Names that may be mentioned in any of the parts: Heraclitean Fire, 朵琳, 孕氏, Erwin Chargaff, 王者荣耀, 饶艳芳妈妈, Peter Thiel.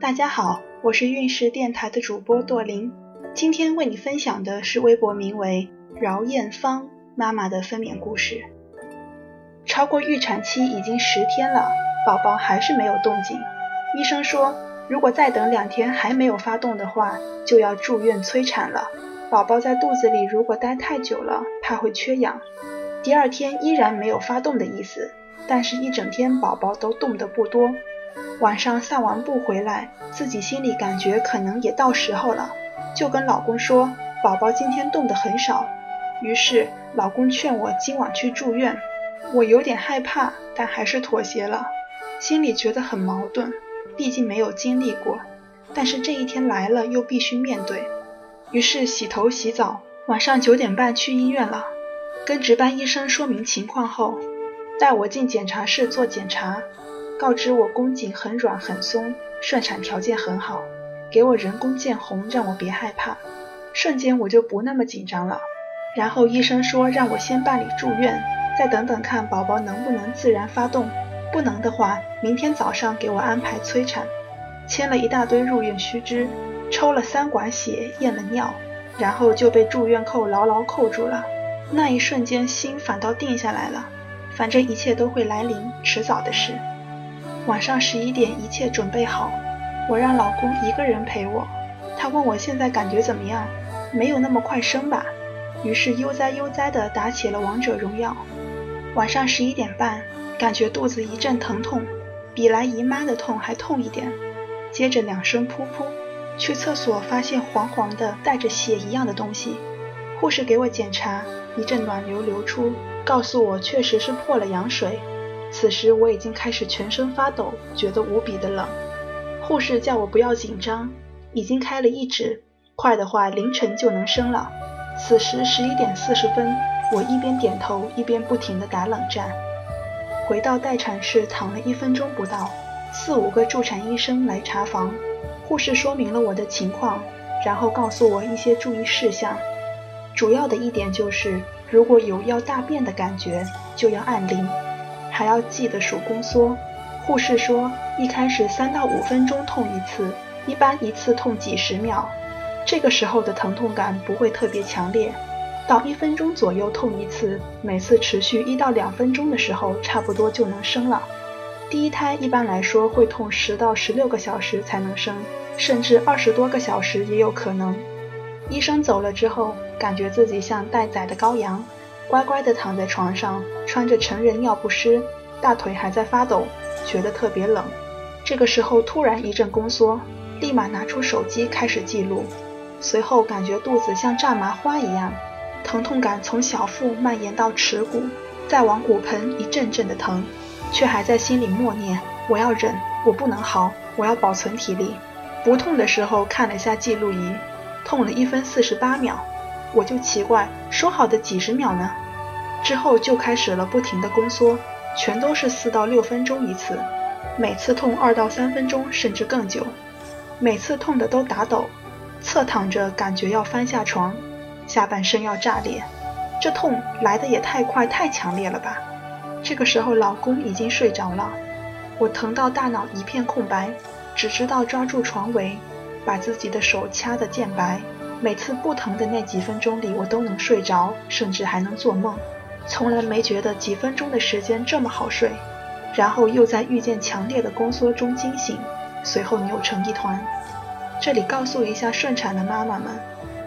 大家好，我是运势电台的主播朵琳，今天为你分享的是微博名为饶艳芳妈妈的分娩故事。超过预产期已经10天了，宝宝还是没有动静，医生说如果再等2天还没有发动的话，就要住院催产了。宝宝在肚子里如果待太久了，怕会缺氧。第2天依然没有发动的意思，但是一整天宝宝都动得不多。晚上散完步回来，自己心里感觉可能也到时候了，就跟老公说宝宝今天动得很少。于是老公劝我今晚去住院，我有点害怕，但还是妥协了。心里觉得很矛盾，毕竟没有经历过，但是这一天来了又必须面对。于是洗头洗澡，晚上9点半去医院了。跟值班医生说明情况后，带我进检查室做检查，告知我宫颈很软很松，顺产条件很好，给我人工见红，让我别害怕。瞬间我就不那么紧张了。然后医生说让我先办理住院，再等等看宝宝能不能自然发动，不能的话明天早上给我安排催产。签了一大堆入院须知，抽了3管血，验了尿，然后就被住院扣牢牢扣住了。那一瞬间心反倒定下来了，反正一切都会来临，迟早的事。晚上11点一切准备好，我让老公一个人陪我，他问我现在感觉怎么样，没有那么快生吧。于是悠哉悠哉地打起了王者荣耀。晚上11点半，感觉肚子一阵疼痛，比来姨妈的痛还痛一点，接着2声扑扑。去厕所发现黄黄的带着血一样的东西，护士给我检查，一阵暖流流出，告诉我确实是破了羊水。此时我已经开始全身发抖，觉得无比的冷。护士叫我不要紧张，已经开了1指，快的话凌晨就能生了。此时11点40分，我一边点头一边不停地打冷战。回到待产室躺了1分钟不到，4、5个助产医生来查房，护士说明了我的情况，然后告诉我一些注意事项。主要的一点就是，如果有要大便的感觉，就要按铃，还要记得数宫缩。护士说，一开始3到5分钟痛1次，一般1次痛几10秒，这个时候的疼痛感不会特别强烈，到1分钟左右痛1次，每次持续1到2分钟的时候，差不多就能生了。第一胎一般来说会痛10到16个小时才能生，甚至20多个小时也有可能。医生走了之后，感觉自己像待宰的羔羊，乖乖地躺在床上，穿着成人尿不湿，大腿还在发抖，觉得特别冷。这个时候突然一阵宫缩，立马拿出手机开始记录，随后感觉肚子像炸麻花一样，疼痛感从小腹蔓延到耻骨，再往骨盆一阵阵的疼，却还在心里默念，我要忍，我不能嚎，我要保存体力。不痛的时候看了下记录仪，痛了1分48秒，我就奇怪，说好的几10秒呢？之后就开始了不停的宫缩，全都是4到6分钟1次，每次痛2到3分钟甚至更久，每次痛的都打抖，侧躺着感觉要翻下床，下半身要炸裂，这痛来得也太快太强烈了吧。这个时候老公已经睡着了，我疼到大脑一片空白，只知道抓住床围，把自己的手掐得见白。每次不疼的那几分钟里，我都能睡着，甚至还能做梦，从来没觉得几分钟的时间这么好睡。然后又在遇见强烈的宫缩中惊醒，随后扭成一团。这里告诉一下顺产的妈妈们，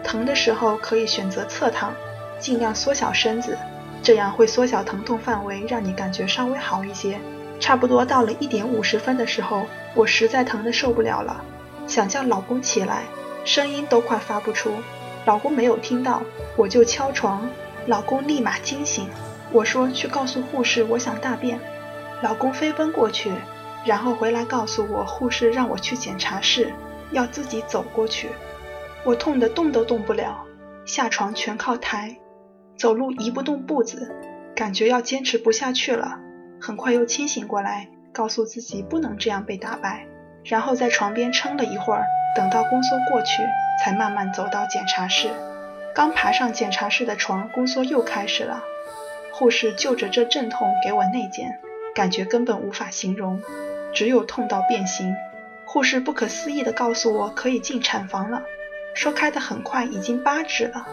疼的时候可以选择侧躺，尽量缩小身子，这样会缩小疼痛范围，让你感觉稍微好一些。差不多到了1点50分的时候，我实在疼得受不了了，想叫老公起来，声音都快发不出，老公没有听到，我就敲床，老公立马惊醒。我说去告诉护士我想大便，老公飞奔过去，然后回来告诉我护士让我去检查室，要自己走过去。我痛得动都动不了，下床全靠抬，走路移不动步子，感觉要坚持不下去了。很快又清醒过来，告诉自己不能这样被打败，然后在床边撑了一会儿，等到宫缩过去才慢慢走到检查室。刚爬上检查室的床，宫缩又开始了。护士就着这阵痛给我内检，感觉根本无法形容，只有痛到变形。护士不可思议地告诉我可以进产房了，说开得很快，已经8指了。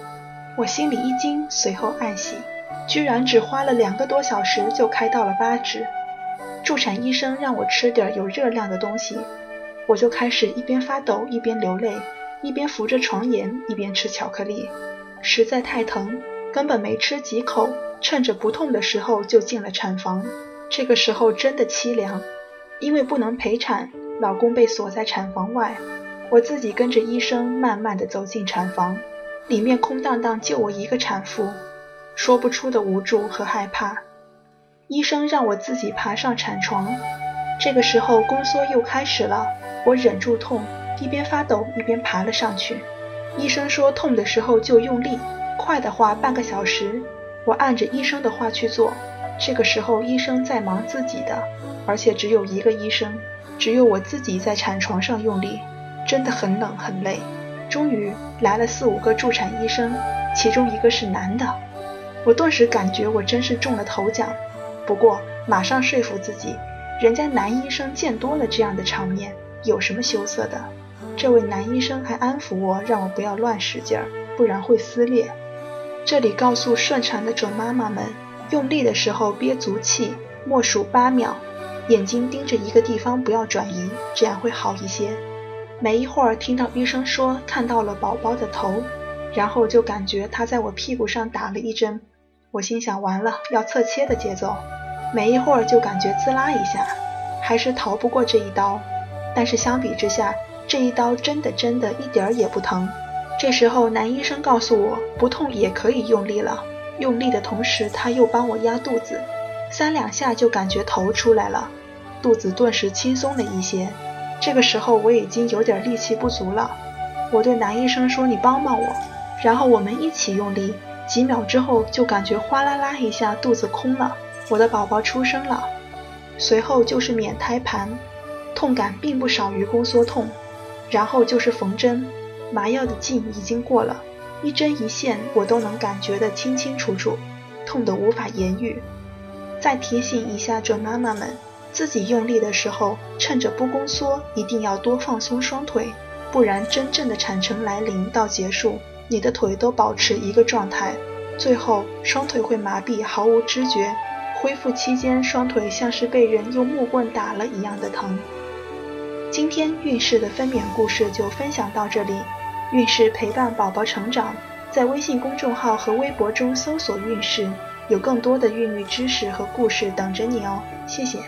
我心里一惊，随后暗喜，居然只花了2个多小时就开到了8指。助产医生让我吃点有热量的东西，我就开始一边发抖一边流泪，一边扶着床沿一边吃巧克力，实在太疼，根本没吃几口，趁着不痛的时候就进了产房。这个时候真的凄凉，因为不能陪产，老公被锁在产房外，我自己跟着医生慢慢地走进产房，里面空荡荡，就我一个产妇，说不出的无助和害怕。医生让我自己爬上产床，这个时候宫缩又开始了，我忍住痛，一边发抖一边爬了上去。医生说痛的时候就用力，快的话半个小时。我按着医生的话去做，这个时候医生在忙自己的，而且只有一个医生，只有我自己在产床上用力，真的很冷很累。终于来了4、5个助产医生，其中一个是男的，我顿时感觉我真是中了头奖。不过马上说服自己，人家男医生见多了这样的场面，有什么羞涩的。这位男医生还安抚我，让我不要乱使劲儿，不然会撕裂。这里告诉顺产的准妈妈们，用力的时候憋足气，默数8秒，眼睛盯着一个地方不要转移，这样会好一些。没一会儿听到医生说看到了宝宝的头，然后就感觉他在我屁股上打了1针，我心想完了，要侧切的节奏。没一会儿就感觉滋啦一下，还是逃不过这一刀，但是相比之下，这一刀真的一点也不疼。这时候男医生告诉我，不痛也可以用力了。用力的同时，他又帮我压肚子，3、2下就感觉头出来了，肚子顿时轻松了一些。这个时候我已经有点力气不足了，我对男医生说，你帮帮我，然后我们一起用力。几秒之后就感觉哗啦啦一下，肚子空了，我的宝宝出生了。随后就是免胎盘，痛感并不少于宫缩痛，然后就是缝针，麻药的劲已经过了，1针1线我都能感觉得清清楚楚，痛得无法言喻。再提醒一下准妈妈们，自己用力的时候，趁着不宫缩，一定要多放松双腿，不然真正的产程来临到结束，你的腿都保持一个状态，最后双腿会麻痹，毫无知觉，恢复期间双腿像是被人用木棍打了一样的疼。今天孕氏的分娩故事就分享到这里，孕氏陪伴宝宝成长，在微信公众号和微博中搜索孕氏，有更多的孕育知识和故事等着你哦，谢谢。